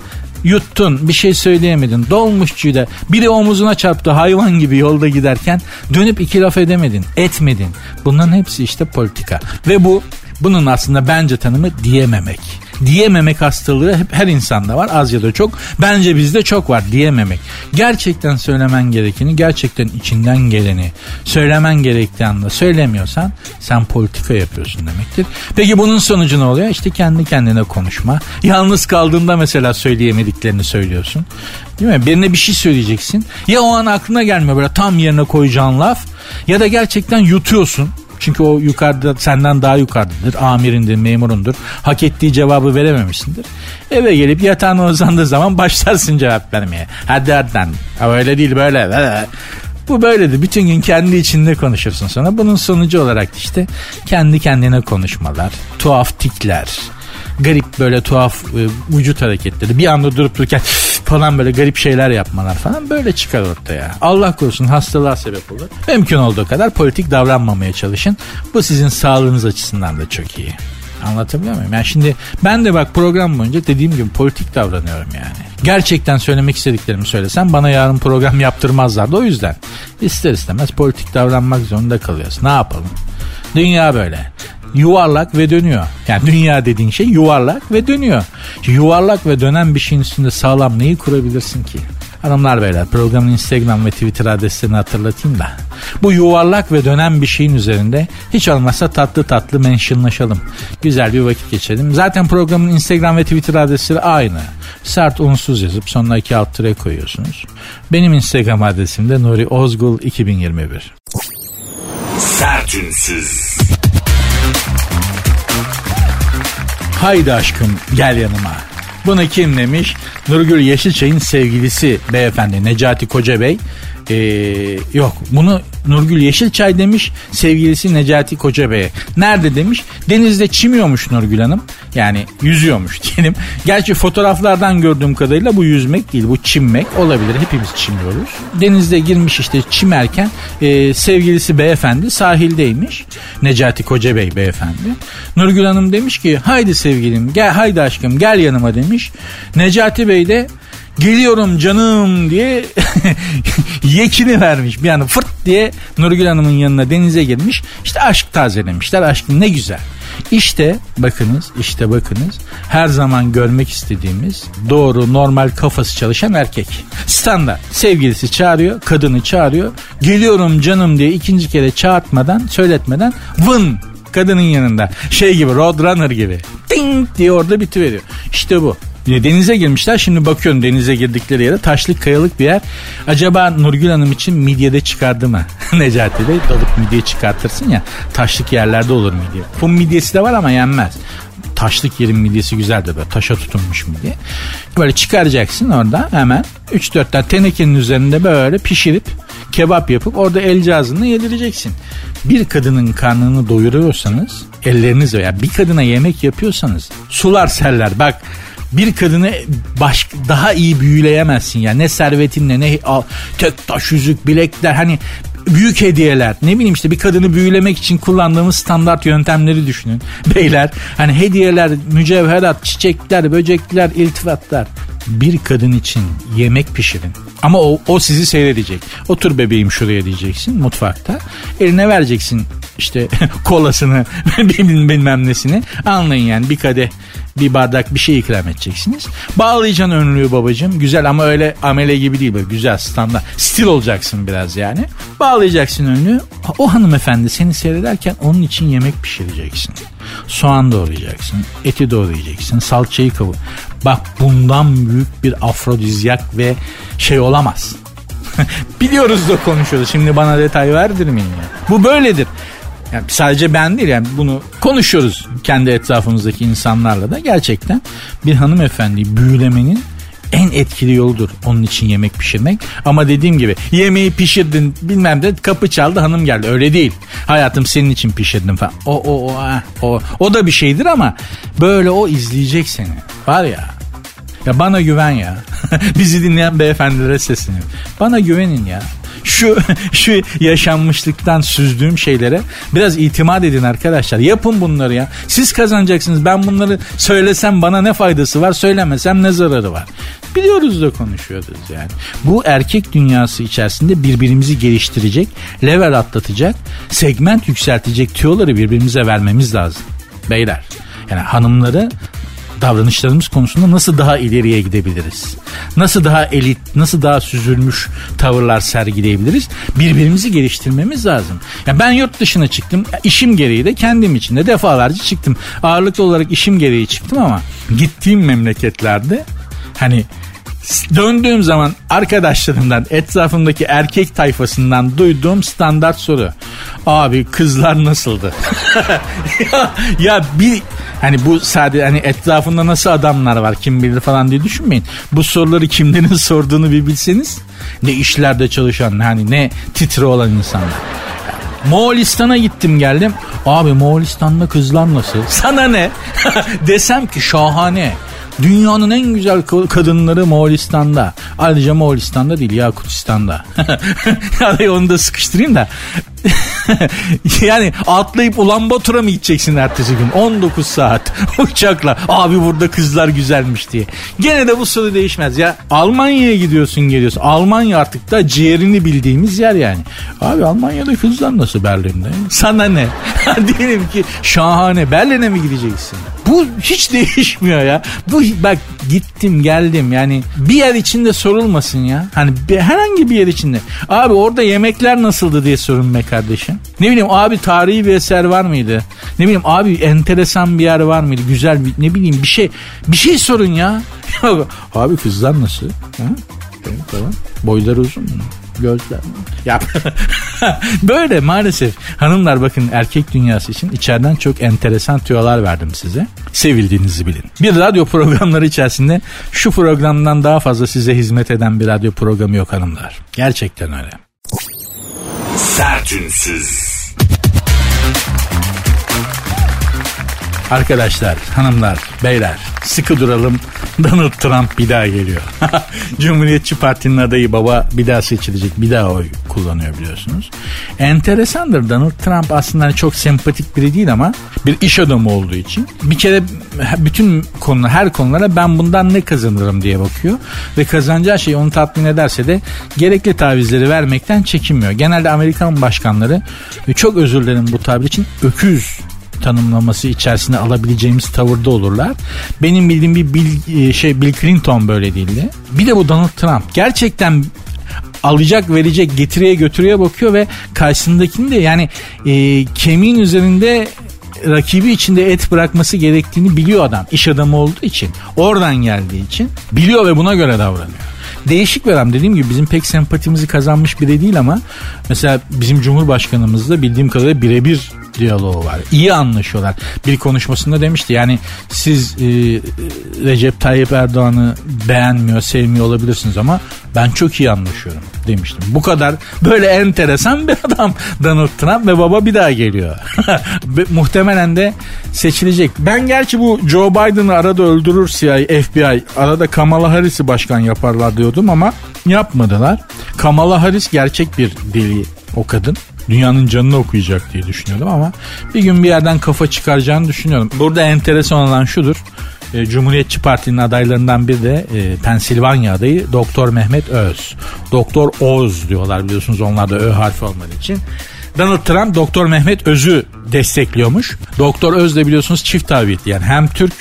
yuttun, bir şey söyleyemedin. Dolmuşçuyu da biri omuzuna çarptı hayvan gibi yolda giderken dönüp iki laf edemedin, etmedin. Bunların hepsi işte politika. Ve bu bunun aslında bence tanımı diyememek. Diyememek hastalığı hep her insanda var, az ya da çok. Bence bizde çok var diyememek. Gerçekten söylemen gerekeni, gerçekten içinden geleni söylemen gerektiği anda söylemiyorsan sen politika yapıyorsun demektir. Peki bunun sonucu ne oluyor? İşte kendi kendine konuşma. Yalnız kaldığında mesela söyleyemediklerini söylüyorsun. Değil mi? Birine bir şey söyleyeceksin. Ya o an aklına gelmiyor böyle tam yerine koyacağın laf ya da gerçekten yutuyorsun. Çünkü o yukarıda senden daha yukarıdadır. Amirindir, memurundur. Hak ettiği cevabı verememişsindir. Eve gelip yatağına uzandığı zaman başlarsın cevap vermeye. Hadi hadi. Öyle değil böyle. Bu böyledir. Bütün gün kendi içinde konuşursun sonra. Bunun sonucu olarak işte kendi kendine konuşmalar, tuhaf tikler, garip böyle tuhaf vücut hareketleri. Bir anda durup dururken falan böyle garip şeyler yapmalar falan böyle çıkar ortaya. Allah korusun hastalığa sebep olur. Mümkün olduğu kadar politik davranmamaya çalışın. Bu sizin sağlığınız açısından da çok iyi. Anlatabiliyor muyum? Yani şimdi ben de bak program boyunca dediğim gibi politik davranıyorum yani. Gerçekten söylemek istediklerimi söylesem bana yarın program yaptırmazlardı. O yüzden ister istemez politik davranmak zorunda kalıyoruz. Ne yapalım? Dünya böyle. Yuvarlak ve dönüyor. Yani dünya dediğin şey yuvarlak ve dönüyor. Yuvarlak ve dönen bir şeyin üstünde sağlam neyi kurabilirsin ki? Hanımlar beyler programın Instagram ve Twitter adreslerini hatırlatayım da. Bu yuvarlak ve dönen bir şeyin üzerinde hiç olmazsa tatlı tatlı mentionlaşalım. Güzel bir vakit geçelim. Zaten programın Instagram ve Twitter adresleri aynı. Sert Ünsüz yazıp sonuna iki alt tire koyuyorsunuz. Benim Instagram adresim de Nuri Özgül iki bin yirmi bir. Sert Ünsüz. Haydi aşkım gel yanıma. Bunu kim demiş? Nurgül Yeşilçay'ın sevgilisi beyefendi Necati Kocabey. Ee, yok bunu Nurgül Yeşilçay demiş, sevgilisi Necati Kocabey'e. Nerede demiş? Denizde çimiyormuş Nurgül Hanım. Yani yüzüyormuş diyelim. Gerçi fotoğraflardan gördüğüm kadarıyla bu yüzmek değil, bu çimmek olabilir. Hepimiz çimiyoruz. Denizde girmiş işte çimerken e, sevgilisi beyefendi sahildeymiş. Necati Kocabey beyefendi. Nurgül Hanım demiş ki haydi sevgilim gel, haydi aşkım gel yanıma demiş. Necati Bey de geliyorum canım diye yekini vermiş. Bir anda fırt diye Nurgül Hanım'ın yanına denize girmiş. İşte aşk tazelemişler. Aşk ne güzel. İşte bakınız, işte bakınız. Her zaman görmek istediğimiz doğru, normal, kafası çalışan erkek. Standart. Sevgilisi çağırıyor, kadını çağırıyor. Geliyorum canım diye ikinci kere çağırtmadan, söyletmeden vın kadının yanında. Şey gibi, Roadrunner gibi. Ding diye orada bitiveriyor. İşte bu. Denize girmişler. Şimdi bakıyorum denize girdikleri yere taşlık kayalık bir yer. Acaba Nurgül Hanım için midyede çıkardı mı? Necati Bey dalıp midye çıkartırsın ya. Taşlık yerlerde olur midye. Fum midyesi de var ama yenmez. Taşlık yerin midyesi güzeldir böyle. Taşa tutunmuş midye. Böyle çıkaracaksın orada hemen. üç dört tane tenekenin üzerinde böyle pişirip kebap yapıp orada el cihazını yedireceksin. Bir kadının karnını doyuruyorsanız ellerinizle ya bir kadına yemek yapıyorsanız sular seller bak. Bir kadını baş, daha iyi büyüleyemezsin ya. Ne servetinle ne al, tek taş yüzük bilekler hani büyük hediyeler, ne bileyim işte bir kadını büyülemek için kullandığımız standart yöntemleri düşünün beyler. Hani hediyeler, mücevherat, çiçekler, böcekler, iltifatlar. Bir kadın için yemek pişirin. Ama o, o sizi seyredecek. Otur bebeğim şuraya diyeceksin mutfakta. Eline vereceksin işte kolasını, bilmem nesini. Anlayın yani, bir kadeh, bir bardak bir şey ikram edeceksiniz. Bağlayacaksın önlüğü babacığım. Güzel ama öyle amele gibi değil. Böyle güzel, standart. Stil olacaksın biraz yani. Bağlayacaksın önlüğü. O hanımefendi seni seyrederken onun için yemek pişireceksin. Soğan doğrayacaksın. Eti doğrayacaksın. Salçayı kavur. Bak bundan büyük bir afrodizyak ve şey olamaz. Biliyoruz da konuşuyoruz. Şimdi bana detay verdirmeyin ya. Bu böyledir. Yani sadece ben değil yani, bunu konuşuyoruz kendi etrafımızdaki insanlarla da. Gerçekten bir hanımefendiyi büyülemenin en etkili yoludur onun için yemek pişirmek. Ama dediğim gibi yemeği pişirdin bilmem de kapı çaldı hanım geldi, öyle değil. Hayatım senin için pişirdim falan. O o o o o da bir şeydir ama böyle o izleyecek seni. Var ya. Ya bana güven ya. Bizi dinleyen beyefendilere sesleniyorum. Bana güvenin ya. Şu şu yaşanmışlıktan süzdüğüm şeylere biraz itimat edin arkadaşlar. Yapın bunları ya. Siz kazanacaksınız. Ben bunları söylesem bana ne faydası var? Söylemesem ne zararı var? Biliyoruz da konuşuyoruz yani. Bu erkek dünyası içerisinde birbirimizi geliştirecek, level atlatacak, segment yükseltecek tüyoları birbirimize vermemiz lazım. Beyler. Yani hanımları davranışlarımız konusunda nasıl daha ileriye gidebiliriz? Nasıl daha elit, nasıl daha süzülmüş tavırlar sergileyebiliriz? Birbirimizi geliştirmemiz lazım. Yani ben yurt dışına çıktım. İşim gereği de kendim için de defalarca çıktım. Ağırlıklı olarak işim gereği çıktım ama gittiğim memleketlerde hani döndüğüm zaman arkadaşlarımdan, etrafımdaki erkek tayfasından duyduğum standart soru. Abi kızlar nasıldı? ya, ya bir hani bu sadece hani etrafında nasıl adamlar var kim bilir falan diye düşünmeyin. Bu soruları kimlerin sorduğunu bir bilseniz. Ne işlerde çalışan, hani ne titre olan insanlar. Moğolistan'a gittim geldim. Abi Moğolistan'da kızlar nasıl? Sana ne? Desem ki şahane. Dünyanın en güzel kadınları Moğolistan'da. Ayrıca Moğolistan'da değil, Yakutistan'da. Onu da sıkıştırayım da. Yani atlayıp Ulanbator'a mı gideceksin ertesi gün? on dokuz saat uçakla. Abi burada kızlar güzelmiş diye. Gene de bu soru değişmez ya. Almanya'ya gidiyorsun geliyorsun. Almanya artık da ciğerini bildiğimiz yer yani. Abi Almanya'da kızlar nasıl Berlin'de? Sana ne? Diyelim ki şahane. Berlin'e mi gideceksin? Bu hiç değişmiyor ya. Bu bak gittim geldim yani bir yer içinde sorulmasın ya. Hani bir, herhangi bir yer içinde. Abi orada yemekler nasıldı diye sorun be kardeşim. Ne bileyim abi tarihi bir eser var mıydı? Ne bileyim abi enteresan bir yer var mıydı? Güzel bir, ne bileyim bir şey bir şey sorun ya. Abi kızlar nasıl? Ha? Evet, tamam. Boyları uzun mu? Gözler mi? Yap. Böyle maalesef. Hanımlar bakın erkek dünyası için içeriden çok enteresan tüyolar verdim size. Sevildiğinizi bilin. Bir radyo programları içerisinde şu programdan daha fazla size hizmet eden bir radyo programı yok hanımlar. Gerçekten öyle. Sert Ünsüz. Arkadaşlar, hanımlar, beyler sıkı duralım. Donald Trump bir daha geliyor. Cumhuriyetçi Parti'nin adayı baba bir daha seçilecek. Bir daha oy kullanıyor biliyorsunuz. Enteresandır, Donald Trump aslında çok sempatik biri değil ama bir iş adamı olduğu için bir kere bütün konu, her konulara ben bundan ne kazanırım diye bakıyor ve kazanacağı şey onu tatmin ederse de gerekli tavizleri vermekten çekinmiyor. Genelde Amerikan başkanları, çok özür dilerim bu tabir için, öküz tanımlaması içerisinde alabileceğimiz tavırda olurlar. Benim bildiğim bir Bill, şey Bill Clinton böyle değildi. Bir de bu Donald Trump gerçekten alacak verecek, getiriye götürüye bakıyor ve karşısındakini de yani e, kemiğin üzerinde, rakibi içinde et bırakması gerektiğini biliyor adam. İş adamı olduğu için, oradan geldiği için biliyor ve buna göre davranıyor. Değişik bir adam, dediğim gibi bizim pek sempatimizi kazanmış biri değil ama mesela bizim Cumhurbaşkanımızla bildiğim kadarıyla birebir diyaloğu var. İyi anlaşıyorlar. Bir konuşmasında demişti yani siz e, Recep Tayyip Erdoğan'ı beğenmiyor, sevmiyor olabilirsiniz ama ben çok iyi anlaşıyorum demiştim. Bu kadar böyle enteresan bir adam Donald Trump ve baba bir daha geliyor. Muhtemelen de seçilecek. Ben gerçi bu Joe Biden'ı arada öldürür C I A, F B I, arada Kamala Harris'i başkan yaparlar diyordum ama yapmadılar. Kamala Harris gerçek bir deli. o kadın. Dünyanın canını okuyacak diye düşünüyordum ama bir gün bir yerden kafa çıkaracağını düşünüyorum. Burada enteresan olan şudur. E, Cumhuriyetçi Parti'nin adaylarından biri de e, Pensilvanya adayı Doktor Mehmet Öz. Doktor Oz diyorlar, biliyorsunuz onlar da Ö harfi olmadığı için. Donald Trump Doktor Mehmet Öz'ü destekliyormuş. Doktor Öz de biliyorsunuz çift tabiyetli, yani hem Türk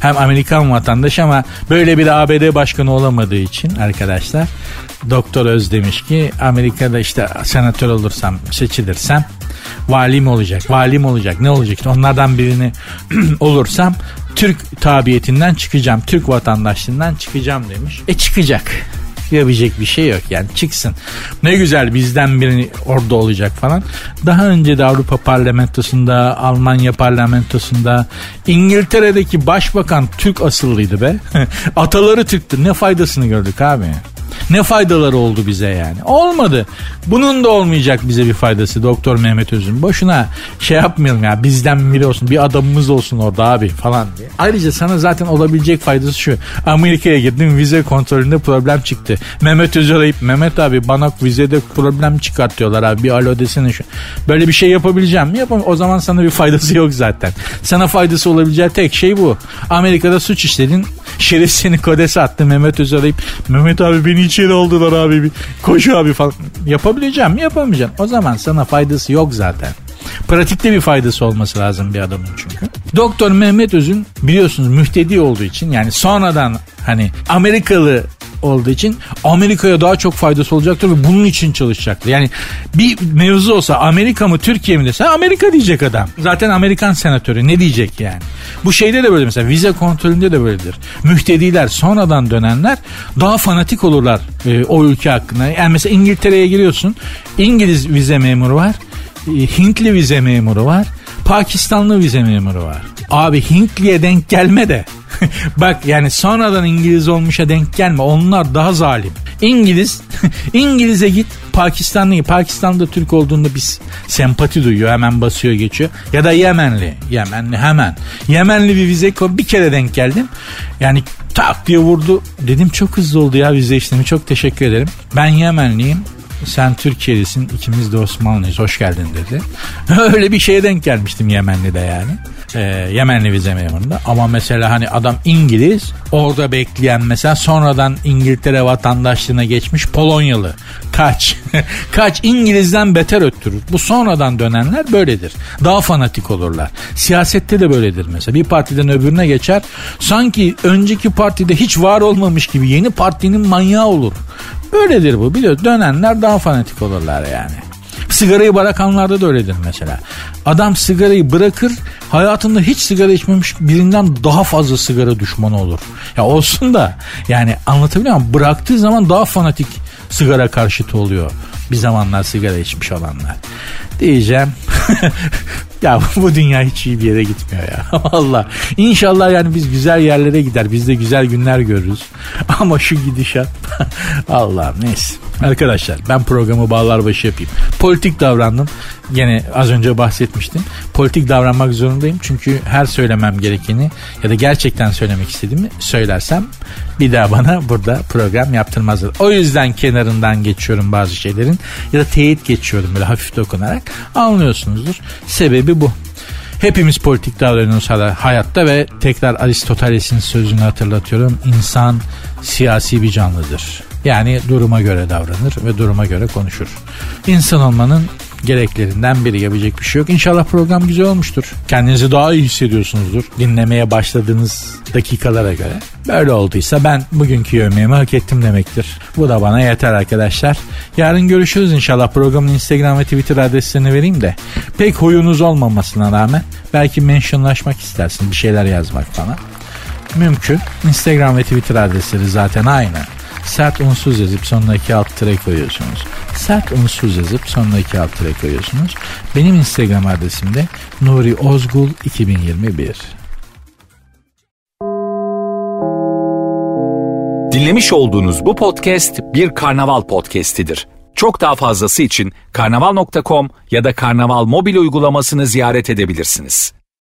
hem Amerikan vatandaşı ama böyle bir A B D başkanı olamadığı için arkadaşlar Doktor Öz demiş ki Amerika'da işte senatör olursam, seçilirsem valim olacak, valim olacak, ne olacak işte onlardan birini olursam Türk tabiyetinden çıkacağım, Türk vatandaşlığından çıkacağım demiş. E çıkacak. Yapabilecek bir şey yok yani, çıksın. Ne güzel, bizden biri orada olacak falan. Daha önce de Avrupa Parlamentosu'nda, Almanya Parlamentosu'nda, İngiltere'deki başbakan Türk asıllıydı be. Ataları Türktü. Ne faydasını gördük abi? Ne faydaları oldu bize yani? Olmadı. Bunun da olmayacak bize bir faydası Doktor Mehmet Öz'ün. Boşuna şey yapmayalım ya, bizden biri olsun, bir adamımız olsun orada abi falan diye. Ayrıca sana zaten olabilecek faydası şu: Amerika'ya gittim, vize kontrolünde problem çıktı. Mehmet Öz'ü arayıp Mehmet abi bana vizede problem çıkartıyorlar abi, bir alo desene şu. Böyle bir şey yapabileceğim mi? Yapamam. O zaman sana bir faydası yok zaten. Sana faydası olabileceği tek şey bu. Amerika'da suç işledin, şerif seni kodese attı, Mehmet Öz'ü arayıp Mehmet abi beni içeri aldılar abi, koş abi falan. Yapabileceğim mi? Yapamayacağım. O zaman sana faydası yok zaten. Pratikte bir faydası olması lazım bir adamın çünkü. Doktor Mehmet Öz'ün biliyorsunuz mühtedi olduğu için, yani sonradan hani Amerikalı olduğu için Amerika'ya daha çok faydası olacaktır ve bunun için çalışacaktır. Yani bir mevzu olsa Amerika mı Türkiye mi dese Amerika diyecek adam. Zaten Amerikan senatörü ne diyecek yani? Bu şeyde de böyle, mesela vize kontrolünde de böyledir. Mühtediler, sonradan dönenler daha fanatik olurlar e, o ülke hakkında. Yani mesela İngiltere'ye giriyorsun, İngiliz vize memuru var, e, Hintli vize memuru var, Pakistanlı vize memuru var. Abi Hintli'ye denk gelme de. Bak yani sonradan İngiliz olmuşa denk gelme. Onlar daha zalim. İngiliz, İngiliz'e git, Pakistanlı, Pakistan'da Türk olduğunda biz sempati duyuyor, hemen basıyor geçiyor. Ya da Yemenli, Yemenli hemen. Yemenli bir vize, bir kere denk geldim. Yani tak diye vurdu. Dedim çok hızlı oldu ya vize işlemi, çok teşekkür ederim. Ben Yemenliyim, sen Türkiye'lisin, ikimiz de Osmanlıyız, hoş geldin dedi. Öyle bir şeye denk gelmiştim Yemenli'de yani. Ee, Yemenli vize memurunda. Ama mesela hani adam İngiliz, orada bekleyen mesela sonradan İngiltere vatandaşlığına geçmiş Polonyalı. Kaç. Kaç, İngiliz'den beter öttürür. Bu sonradan dönenler böyledir. Daha fanatik olurlar. Siyasette de böyledir mesela. Bir partiden öbürüne geçer. Sanki önceki partide hiç var olmamış gibi yeni partinin manyağı olur. Böyledir bu, biliyor. Dönenler daha fanatik olurlar yani. Sigarayı bırakanlarda da öyledir mesela. Adam sigarayı bırakır, hayatında hiç sigara içmemiş birinden daha fazla sigara düşmanı olur. Ya olsun da yani, anlatabiliyor muyum? Bıraktığı zaman daha fanatik sigara karşıtı oluyor. Bir zamanlar sigara içmiş olanlar. Diyeceğim. Ya bu dünya hiç iyi bir yere gitmiyor ya. Vallahi. İnşallah yani biz güzel yerlere gider, biz de güzel günler görürüz. Ama şu gidişat. Allah'ım neyse. Arkadaşlar ben programı bağlar başı yapayım. Politik davrandım. Gene az önce bahsetmiştim. Politik davranmak zorundayım. Çünkü her söylemem gerekeni ya da gerçekten söylemek istediğimi söylersem bir daha bana burada program yaptırmazlar. O yüzden kenarından geçiyorum bazı şeylerin. Ya da teyit geçiyorum böyle hafif dokunarak. Anlıyorsunuzdur. Sebebi bu. Hepimiz politik davranıyoruz hayatta ve tekrar Aristoteles'in sözünü hatırlatıyorum. İnsan siyasi bir canlıdır. Yani duruma göre davranır ve duruma göre konuşur. İnsan olmanın gereklerinden biri, yapacak bir şey yok. İnşallah program güzel olmuştur. Kendinizi daha iyi hissediyorsunuzdur dinlemeye başladığınız dakikalara göre. Böyle olduysa ben bugünkü yemeğimi hak ettim demektir. Bu da bana yeter arkadaşlar. Yarın görüşürüz inşallah. Programın Instagram ve Twitter adreslerini vereyim de. Pek huyunuz olmamasına rağmen belki mentionlaşmak istersin, bir şeyler yazmak bana. Mümkün. Instagram ve Twitter adresleri zaten aynı. Sert Ünsüz yazıp sonuna iki alt tire koyuyorsunuz. Sert Ünsüz yazıp sonuna iki alt tire koyuyorsunuz. Benim Instagram adresim de Nuri Özgül iki bin yirmi bir. Dinlemiş olduğunuz bu podcast bir Karnaval podcastidir. Çok daha fazlası için karnaval nokta com ya da Karnaval mobil uygulamasını ziyaret edebilirsiniz.